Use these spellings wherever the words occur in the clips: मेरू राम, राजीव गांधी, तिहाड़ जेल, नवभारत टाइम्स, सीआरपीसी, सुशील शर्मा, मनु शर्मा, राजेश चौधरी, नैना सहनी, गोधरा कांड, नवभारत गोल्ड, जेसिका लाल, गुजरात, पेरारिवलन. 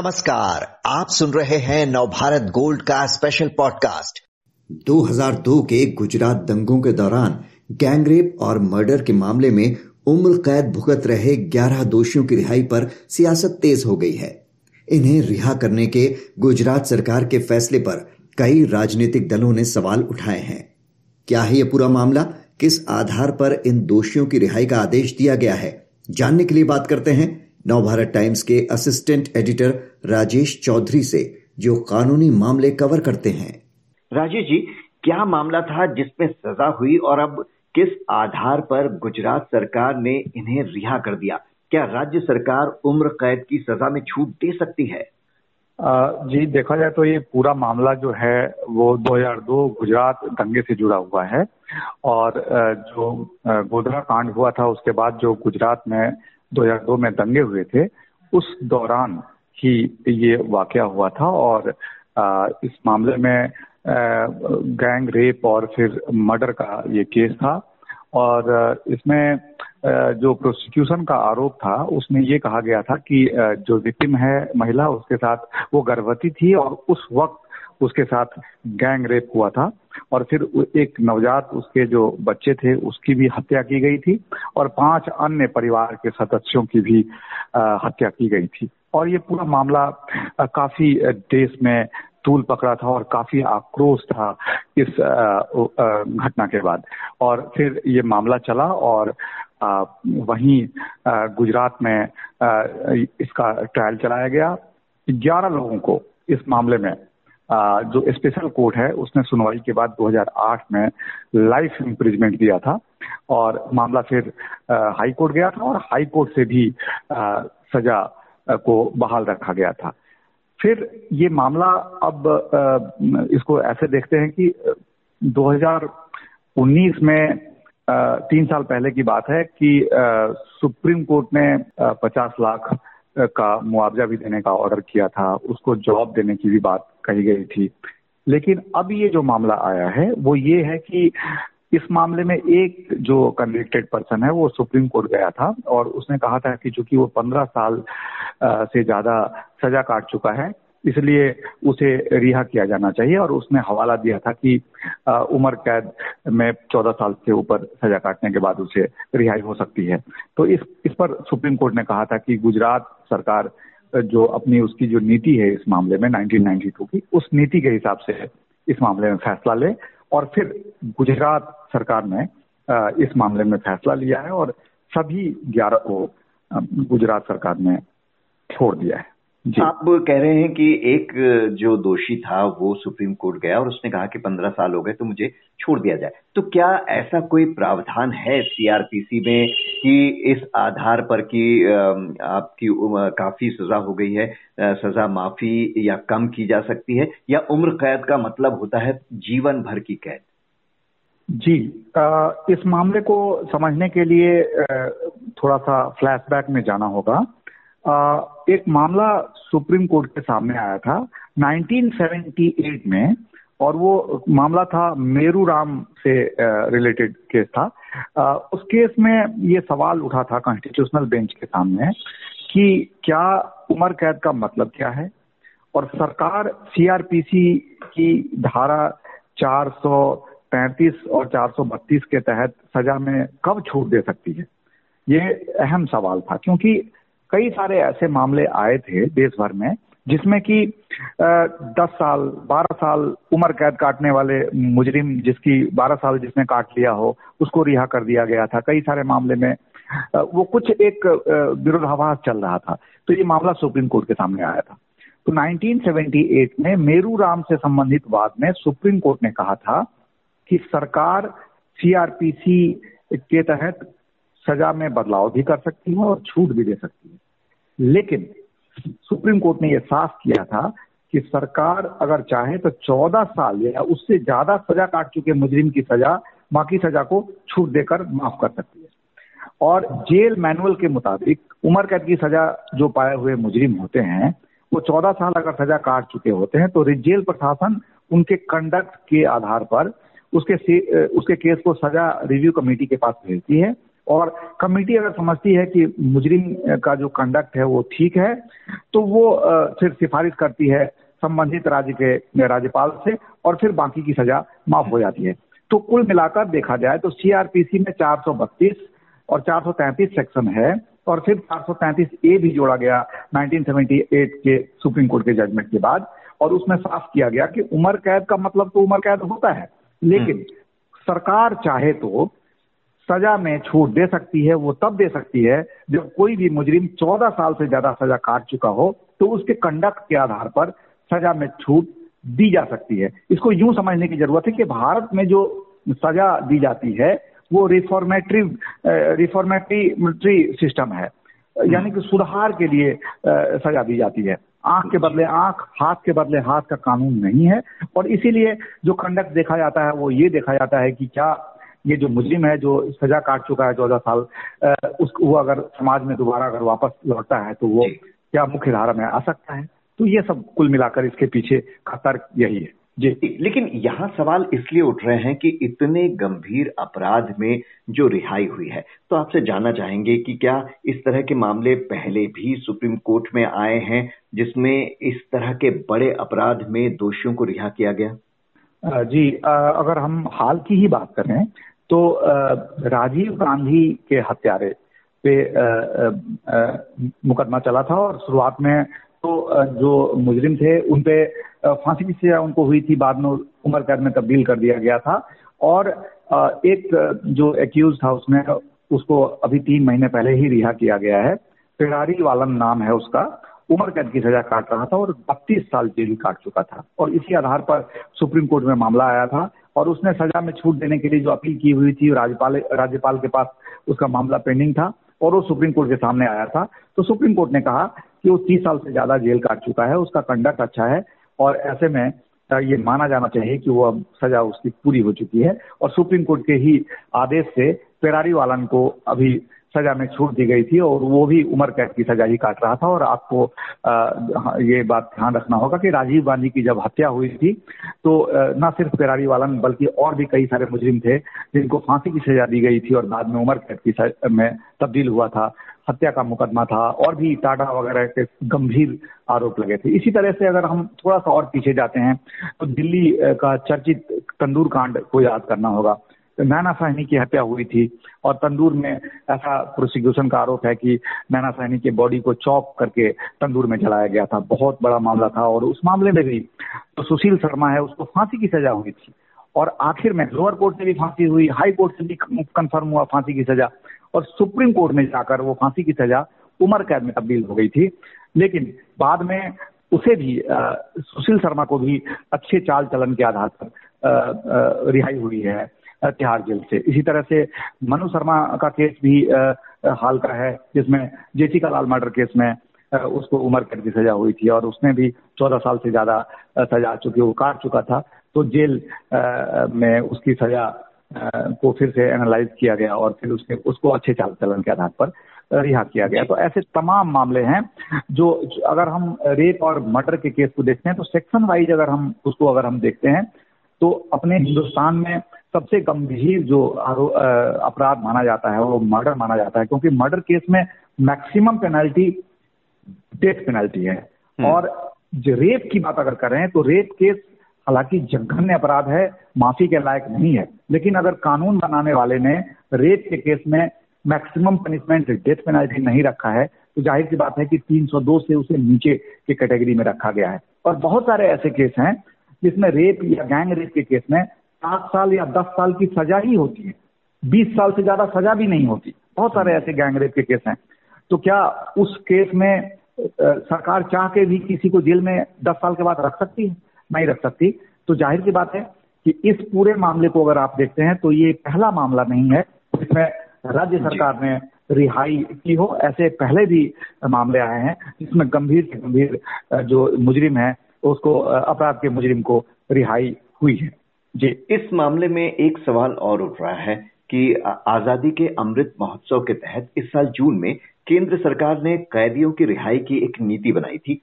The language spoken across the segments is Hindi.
नमस्कार, आप सुन रहे हैं नवभारत गोल्ड का स्पेशल पॉडकास्ट। 2002 के गुजरात दंगों के दौरान गैंगरेप और मर्डर के मामले में उम्र कैद भुगत रहे 11 दोषियों की रिहाई पर सियासत तेज हो गई है। इन्हें रिहा करने के गुजरात सरकार के फैसले पर कई राजनीतिक दलों ने सवाल उठाए हैं। क्या है ये पूरा मामला? किस आधार पर इन दोषियों की रिहाई का आदेश दिया गया है? जानने के लिए बात करते हैं नवभारत टाइम्स के असिस्टेंट एडिटर राजेश चौधरी से, जो कानूनी मामले कवर करते हैं। राजेश जी, क्या मामला था जिसमें सजा हुई और अब किस आधार पर गुजरात सरकार ने इन्हें रिहा कर दिया? क्या राज्य सरकार उम्र कैद की सजा में छूट दे सकती है? जी, देखा जाए तो ये पूरा मामला जो है वो 2002 गुजरात दंगे से जुड़ा हुआ है और जो गोधरा कांड हुआ था उसके बाद जो गुजरात में 2002 में दंगे हुए थे उस दौरान ही ये वाकया हुआ था। और इस मामले में गैंग रेप और फिर मर्डर का ये केस था और इसमें जो प्रोसिक्यूशन का आरोप था उसमें ये कहा गया था कि जो विक्टिम है महिला, उसके साथ वो गर्भवती थी और उस वक्त उसके साथ गैंग रेप हुआ था और फिर एक नवजात उसके जो बच्चे थे उसकी भी हत्या की गई थी और 5 अन्य परिवार के सदस्यों की भी हत्या की गई थी। और ये पूरा मामला काफी देश में तूल पकड़ा था और काफी आक्रोश था इस घटना के बाद। और फिर ये मामला चला और वहीं गुजरात में इसका ट्रायल चलाया गया। 11 लोगों को इस मामले में जो स्पेशल कोर्ट है उसने सुनवाई के बाद 2008 में लाइफ इम्प्रिजमेंट दिया था और मामला फिर हाई कोर्ट गया था और हाई कोर्ट से भी सजा को बहाल रखा गया था। फिर ये मामला अब इसको ऐसे देखते हैं कि 2019 में 3 साल पहले की बात है कि सुप्रीम कोर्ट ने 50 लाख का मुआवजा भी देने का ऑर्डर किया था, उसको जॉब देने की भी बात कही गई थी। लेकिन अब ये जो मामला आया है वो ये है कि इस मामले में एक जो कन्विक्टेड पर्सन है वो सुप्रीम कोर्ट गया था और उसने कहा था कि चूंकि वो 15 साल से ज्यादा सजा काट चुका है इसलिए उसे रिहा किया जाना चाहिए। और उसने हवाला दिया था कि उम्र कैद में 14 साल से ऊपर सजा काटने के बाद उसे रिहाई हो सकती है। तो इस पर सुप्रीम कोर्ट ने कहा था कि गुजरात सरकार जो अपनी उसकी जो नीति है इस मामले में 1992 की, उस नीति के हिसाब से इस मामले में फैसला ले। और फिर गुजरात सरकार ने इस मामले में फैसला लिया है और सभी 11 को गुजरात सरकार ने छोड़ दिया है। आप कह रहे हैं कि एक जो दोषी था वो सुप्रीम कोर्ट गया और उसने कहा कि 15 साल हो गए तो मुझे छोड़ दिया जाए। तो क्या ऐसा कोई प्रावधान है सीआरपीसी में कि इस आधार पर कि आपकी काफी सजा हो गई है, सजा माफी या कम की जा सकती है? या उम्र कैद का मतलब होता है जीवन भर की कैद? जी, इस मामले को समझने के लिए थोड़ा सा फ्लैशबैक में जाना होगा। एक मामला सुप्रीम कोर्ट के सामने आया था 1978 में और वो मामला था मेरू राम से रिलेटेड केस था। उस केस में ये सवाल उठा था कॉन्स्टिट्यूशनल बेंच के सामने कि क्या उम्र कैद का मतलब क्या है। और सरकार सीआरपीसी की धारा 433 और 432 के तहत सजा में कब छूट दे सकती है, ये अहम सवाल था। क्योंकि कई सारे ऐसे मामले आए थे देश भर में जिसमें कि 10 साल 12 साल उम्र कैद काटने वाले मुजरिम, जिसकी 12 साल जिसने काट लिया हो, उसको रिहा कर दिया गया था। कई सारे मामले में वो कुछ एक विरोधाभास चल रहा था। तो ये मामला सुप्रीम कोर्ट के सामने आया था। तो 1978 में मेरू राम से संबंधित वाद में सुप्रीम कोर्ट ने कहा था कि सरकार सीआरपीसी के तहत सजा में बदलाव भी कर सकती है और छूट भी दे सकती है। लेकिन सुप्रीम कोर्ट ने यह साफ किया था कि सरकार अगर चाहे तो 14 साल या उससे ज्यादा सजा काट चुके मुजरिम की सजा, बाकी सजा को छूट देकर माफ कर सकती है। और जेल मैनुअल के मुताबिक उम्र कैद की सजा जो पाए हुए मुजरिम होते हैं वो 14 साल अगर सजा काट चुके होते हैं तो जेल प्रशासन उनके कंडक्ट के आधार पर उसके केस को सजा रिव्यू कमेटी के पास भेजती है और कमेटी अगर समझती है कि मुजरिम का जो कंडक्ट है वो ठीक है तो वो फिर सिफारिश करती है संबंधित राज्य के राज्यपाल से और फिर बाकी की सजा माफ हो जाती है। तो कुल मिलाकर देखा जाए तो सीआरपीसी में 432 और 433 सेक्शन है और फिर 433 ए भी जोड़ा गया 1978 के सुप्रीम कोर्ट के जजमेंट के बाद, और उसमें साफ किया गया कि उम्र कैद का मतलब तो उम्र कैद होता है, लेकिन सरकार चाहे तो सजा में छूट दे सकती है। वो तब दे सकती है जब कोई भी मुजरिम 14 साल से ज्यादा सजा काट चुका हो तो उसके कंडक्ट के आधार पर सजा में छूट दी जा सकती है। इसको यूं समझने की जरूरत है कि भारत में जो सजा दी जाती है वो रिफॉर्मेटरी सिस्टम है, यानी कि सुधार के लिए सजा दी जाती है। आंख के बदले आंख, हाथ के बदले हाथ का कानून नहीं है, और इसीलिए जो कंडक्ट देखा जाता है वो ये देखा जाता है कि क्या ये जो मुजरिम है जो सजा काट चुका है 14 साल वो अगर समाज में दोबारा अगर वापस लौटता है तो वो क्या मुख्य धारा में आ सकता है। तो ये सब कुल मिलाकर इसके पीछे का तर्क यही है जी। लेकिन यहाँ सवाल इसलिए उठ रहे हैं कि इतने गंभीर अपराध में जो रिहाई हुई है, तो आपसे जानना चाहेंगे कि क्या इस तरह के मामले पहले भी सुप्रीम कोर्ट में आए हैं जिसमें इस तरह के बड़े अपराध में दोषियों को रिहा किया गया? जी, अगर हम हाल की ही बात करें तो राजीव गांधी के हत्यारे पे मुकदमा चला था और शुरुआत में तो जो मुजरिम थे उन पे फांसी की सजा उनको हुई थी, बाद में उम्र कैद में तब्दील कर दिया गया था। और एक जो एक्यूज था उसमें उसको अभी 3 महीने पहले ही रिहा किया गया है। पेरारिवलन नाम है उसका, उम्र कैद की सजा काट रहा था और 32 साल जेल काट चुका था, और इसी आधार पर सुप्रीम कोर्ट में मामला आया था और उसने सजा में छूट देने के लिए जो अपील की हुई थी राज्यपाल के पास उसका मामला पेंडिंग था और वो सुप्रीम कोर्ट के सामने आया था। तो सुप्रीम कोर्ट ने कहा कि वो 30 साल से ज्यादा जेल काट चुका है, उसका कंडक्ट अच्छा है और ऐसे में ये माना जाना चाहिए कि वो अब सजा उसकी पूरी हो चुकी है। और सुप्रीम कोर्ट के ही आदेश से पेरारिवलन को अभी सजा में छूट दी गई थी और वो भी उम्र कैद की सजा ही काट रहा था। और आपको ये बात ध्यान रखना होगा कि राजीव गांधी की जब हत्या हुई थी तो न सिर्फ पेरारिवलन बल्कि और भी कई सारे मुजरिम थे जिनको फांसी की सजा दी गई थी और बाद में उम्र कैद की सजा में तब्दील हुआ था। हत्या का मुकदमा था और भी टाटा वगैरह के गंभीर आरोप लगे थे। इसी तरह से अगर हम थोड़ा सा और पीछे जाते हैं तो दिल्ली का चर्चित तंदूर कांड को याद करना होगा। नैना सहनी की हत्या हुई थी और तंदूर में ऐसा प्रोसिक्यूशन का आरोप है कि नैना सहनी के बॉडी को चॉप करके तंदूर में जलाया गया था, बहुत बड़ा मामला था। और उस मामले में भी तो सुशील शर्मा है उसको फांसी की सजा हुई थी और आखिर में लोअर कोर्ट से भी फांसी हुई, हाई कोर्ट से भी कंफर्म हुआ फांसी की सजा और सुप्रीम कोर्ट में जाकर वो फांसी की सजा उम्र कैद में तब्दील हो गई थी। लेकिन बाद में उसे भी सुशील शर्मा को भी अच्छे चाल चलन के आधार पर रिहाई हुई है तिहाड़ जेल से। इसी तरह से मनु शर्मा का केस भी हाल का है जिसमें जेसिका लाल मर्डर केस में उसको उम्र कैद की सजा हुई थी और उसने भी 14 साल से ज्यादा सजा चुकी, वो काट चुका था। तो जेल में उसकी सजा को फिर से एनालाइज किया गया और फिर उसके उसको अच्छे चाल चलन के आधार पर रिहा किया गया। तो ऐसे तमाम मामले हैं जो अगर हम रेप और मर्डर के केस को देखते हैं तो सेक्शन वाइज अगर हम देखते हैं तो अपने हिंदुस्तान में सबसे गंभीर जो अपराध माना जाता है वो मर्डर माना जाता है, क्योंकि मर्डर केस में मैक्सिमम पेनल्टी डेथ पेनल्टी है। और जो रेप की बात अगर करें तो रेप केस हालांकि जघन्य अपराध है, माफी के लायक नहीं है, लेकिन अगर कानून बनाने वाले ने रेप के केस में मैक्सिमम पनिशमेंट डेथ पेनल्टी नहीं रखा है तो जाहिर सी बात है कि 302 से उसे नीचे के कैटेगरी में रखा गया है। और बहुत सारे ऐसे केस हैं जिसमें रेप या गैंग रेप के केस में 7 साल या 10 साल की सजा ही होती है, 20 साल से ज्यादा सजा भी नहीं होती। बहुत सारे ऐसे गैंग रेप के केस हैं। तो क्या उस केस में सरकार चाह के भी किसी को जेल में 10 साल के बाद रख सकती है? नहीं रख सकती। तो जाहिर सी बात है कि इस पूरे मामले को अगर आप देखते हैं तो ये पहला मामला नहीं है जिसमें राज्य सरकार ने रिहाई की हो। ऐसे पहले भी मामले आए हैं जिसमें गंभीर से गंभीर जो मुजरिम है उसको अपराध के मुजरिम को रिहाई हुई है जी। इस मामले में एक सवाल और उठ रहा है कि आजादी के अमृत महोत्सव के तहत इस साल जून में केंद्र सरकार ने कैदियों की रिहाई की एक नीति बनाई थी।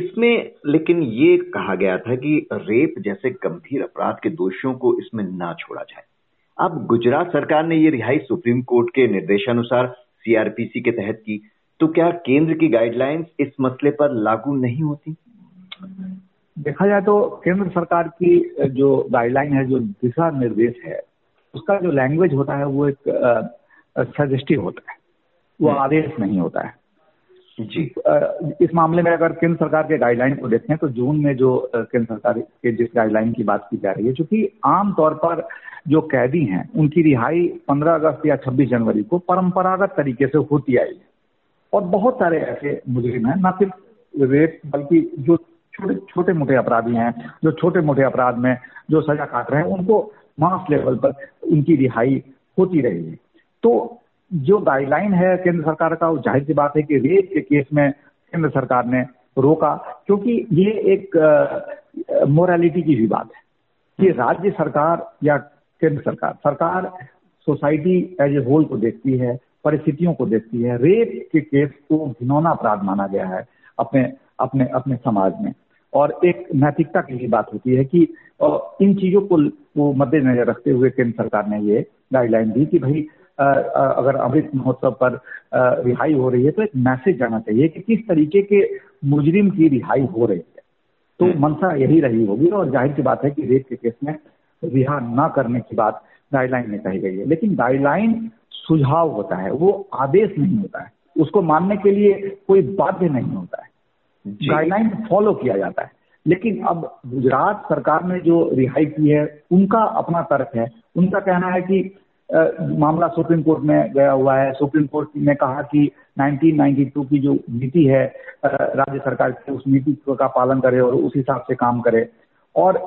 इसमें लेकिन ये कहा गया था कि रेप जैसे गंभीर अपराध के दोषियों को इसमें ना छोड़ा जाए। अब गुजरात सरकार ने ये रिहाई सुप्रीम कोर्ट के निर्देशानुसार सीआरपीसी के तहत की, तो क्या केंद्र की गाइडलाइंस इस मसले पर लागू नहीं होती? देखा जाए तो केंद्र सरकार की जो गाइडलाइन है, जो दिशा निर्देश है, उसका जो लैंग्वेज होता है वो एक सजेस्टिव होता है, वो आदेश नहीं होता है जी। इस मामले में अगर केंद्र सरकार के गाइडलाइन को देखें तो जून में जो केंद्र सरकार के जिस गाइडलाइन की बात की जा रही है, चूंकि आमतौर पर जो कैदी हैं उनकी रिहाई 15 अगस्त या 26 जनवरी को परंपरागत तरीके से होती आई है, और बहुत सारे ऐसे मुजरिम हैं, ना सिर्फ रेप बल्कि जो छोटे मोटे अपराधी हैं, जो छोटे मोटे अपराध में जो सजा काट रहे हैं, उनको मास लेवल पर उनकी रिहाई होती रही है। तो जो गाइडलाइन है केंद्र सरकार का, वो जाहिर सी बात है कि रेप के केस में केंद्र सरकार ने रोका, क्योंकि ये एक मोरालिटी की भी बात है कि राज्य सरकार या केंद्र सरकार सोसाइटी एज ए होल को देखती है, परिस्थितियों को देखती है। रेप के केस को घिनौना अपराध माना गया है अपने अपने अपने समाज में, और एक नैतिकता की भी बात होती है कि इन चीज़ों को मद्देनजर रखते हुए केंद्र सरकार ने ये गाइडलाइन दी कि भाई अगर अमृत महोत्सव पर रिहाई हो रही है तो एक मैसेज जाना चाहिए कि किस तरीके के मुजरिम की रिहाई हो रही है। तो मंशा यही रही होगी, और जाहिर सी बात है कि रेप के केस में रिहा ना करने की बात गाइडलाइन में कही गई है। लेकिन गाइडलाइन सुझाव होता है, वो आदेश नहीं होता है, उसको मानने के लिए कोई बाध्य नहीं होता है, गाइडलाइन फॉलो किया जाता है। लेकिन अब गुजरात सरकार ने जो रिहाई की है, उनका अपना तर्क है। उनका कहना है कि मामला सुप्रीम कोर्ट में गया हुआ है, सुप्रीम कोर्ट ने कहा कि 1992 की जो नीति है राज्य सरकार की, उस नीति का पालन करे और उस हिसाब से काम करे। और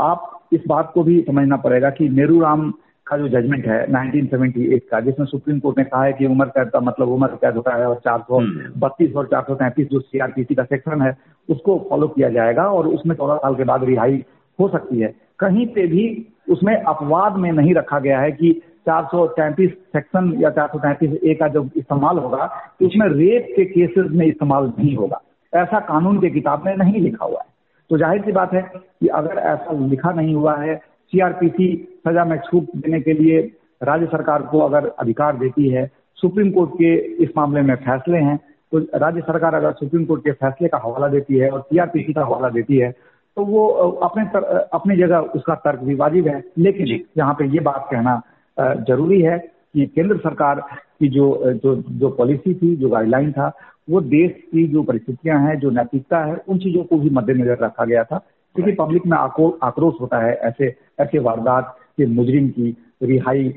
आप इस बात को भी समझना पड़ेगा कि मेरू राम का जो जजमेंट है 1978 का, जिसमें सुप्रीम कोर्ट ने कहा है कि उम्र कैद का मतलब उम्र कैद होता है, और 432 और 433 जो सीआरपीसी का सेक्शन है उसको फॉलो किया जाएगा, और उसमें 14 साल के बाद रिहाई हो सकती है। कहीं पे भी उसमें अपवाद में नहीं रखा गया है कि 433 सेक्शन या 433A का जब इस्तेमाल होगा तो उसमें रेप के केसेस में इस्तेमाल नहीं होगा, ऐसा कानून के किताब में नहीं लिखा हुआ है। तो जाहिर सी बात है कि अगर ऐसा लिखा नहीं हुआ है, सीआरपीसी सजा में छूट देने के लिए राज्य सरकार को अगर अधिकार देती है, सुप्रीम कोर्ट के इस मामले में फैसले हैं, तो राज्य सरकार अगर सुप्रीम कोर्ट के फैसले का हवाला देती है और सीआरपीसी का हवाला देती है, तो वो अपनी जगह उसका तर्क भी वाजिब है। लेकिन यहाँ पे ये बात कहना जरूरी है कि केंद्र सरकार की जो पॉलिसी थी, जो गाइडलाइन था, वो देश की जो परिस्थितियां हैं, जो नैतिकता है, उन चीज़ों को भी मद्देनजर रखा गया था, क्योंकि पब्लिक में आक्रोश होता है ऐसे वारदात के मुजरिम की रिहाई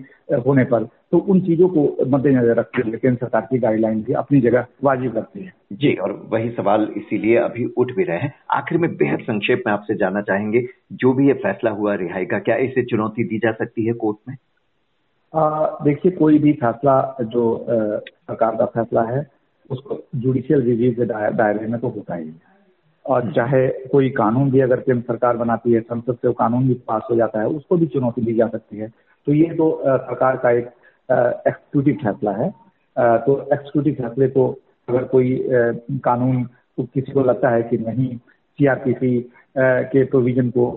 होने पर। तो उन चीज़ों को मद्देनजर रखते हुए केंद्र सरकार की गाइडलाइन भी अपनी जगह वाजिब रखती है जी। और वही सवाल इसीलिए अभी उठ भी रहे हैं। आखिर में बेहद संक्षेप में आपसे जानना चाहेंगे, जो भी ये फैसला हुआ रिहाई का, क्या इसे चुनौती दी जा सकती है कोर्ट में? देखिए, कोई भी फैसला जो सरकार का फैसला है, उसको जुडिशियल रिव्यू के दायरे में तो होता ही है। और चाहे कोई कानून भी अगर केंद्र सरकार बनाती है, संसद से वो कानून भी पास हो जाता है, उसको भी चुनौती दी जा सकती है। तो ये तो सरकार का एक एक्सिक्यूटिव फैसला है। तो एक्सिक्यूटिव फैसले को अगर कोई कानून किसी को लगता है कि नहीं सीआरपीसी के प्रोविजन को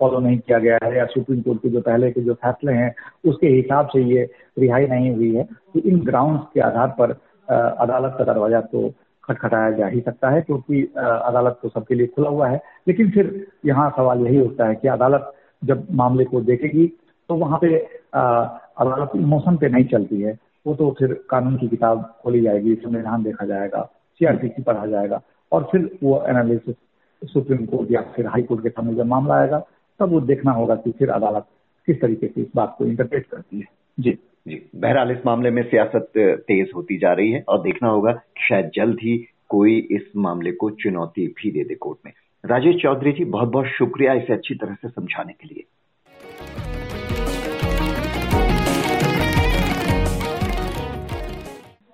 फॉलो नहीं किया गया है, या सुप्रीम कोर्ट के जो पहले के जो फैसले हैं उसके हिसाब से ये रिहाई नहीं हुई है, तो इन ग्राउंड्स के आधार पर अदालत का दरवाजा तो खटखटाया जा ही सकता है, क्योंकि अदालत तो सबके लिए खुला हुआ है। लेकिन फिर यहाँ सवाल यही होता है कि अदालत जब मामले को देखेगी तो वहाँ पे अदालत इमोशन पे नहीं चलती है, वो तो फिर कानून की किताब खोली जाएगी, संविधान देखा जाएगा, सीआरपीसी पढ़ा जाएगा, और फिर वो एनालिसिस सुप्रीम कोर्ट या फिर हाई कोर्ट के सामने जब मामला आएगा तब वो देखना होगा कि फिर अदालत किस तरीके से इस बात को इंटरप्रेट करती है जी जी। बहरहाल, इस मामले में सियासत तेज होती जा रही है, और देखना होगा शायद जल्द ही कोई इस मामले को चुनौती भी दे दे कोर्ट में। राजेश चौधरी जी, बहुत बहुत शुक्रिया इसे अच्छी तरह से समझाने के लिए।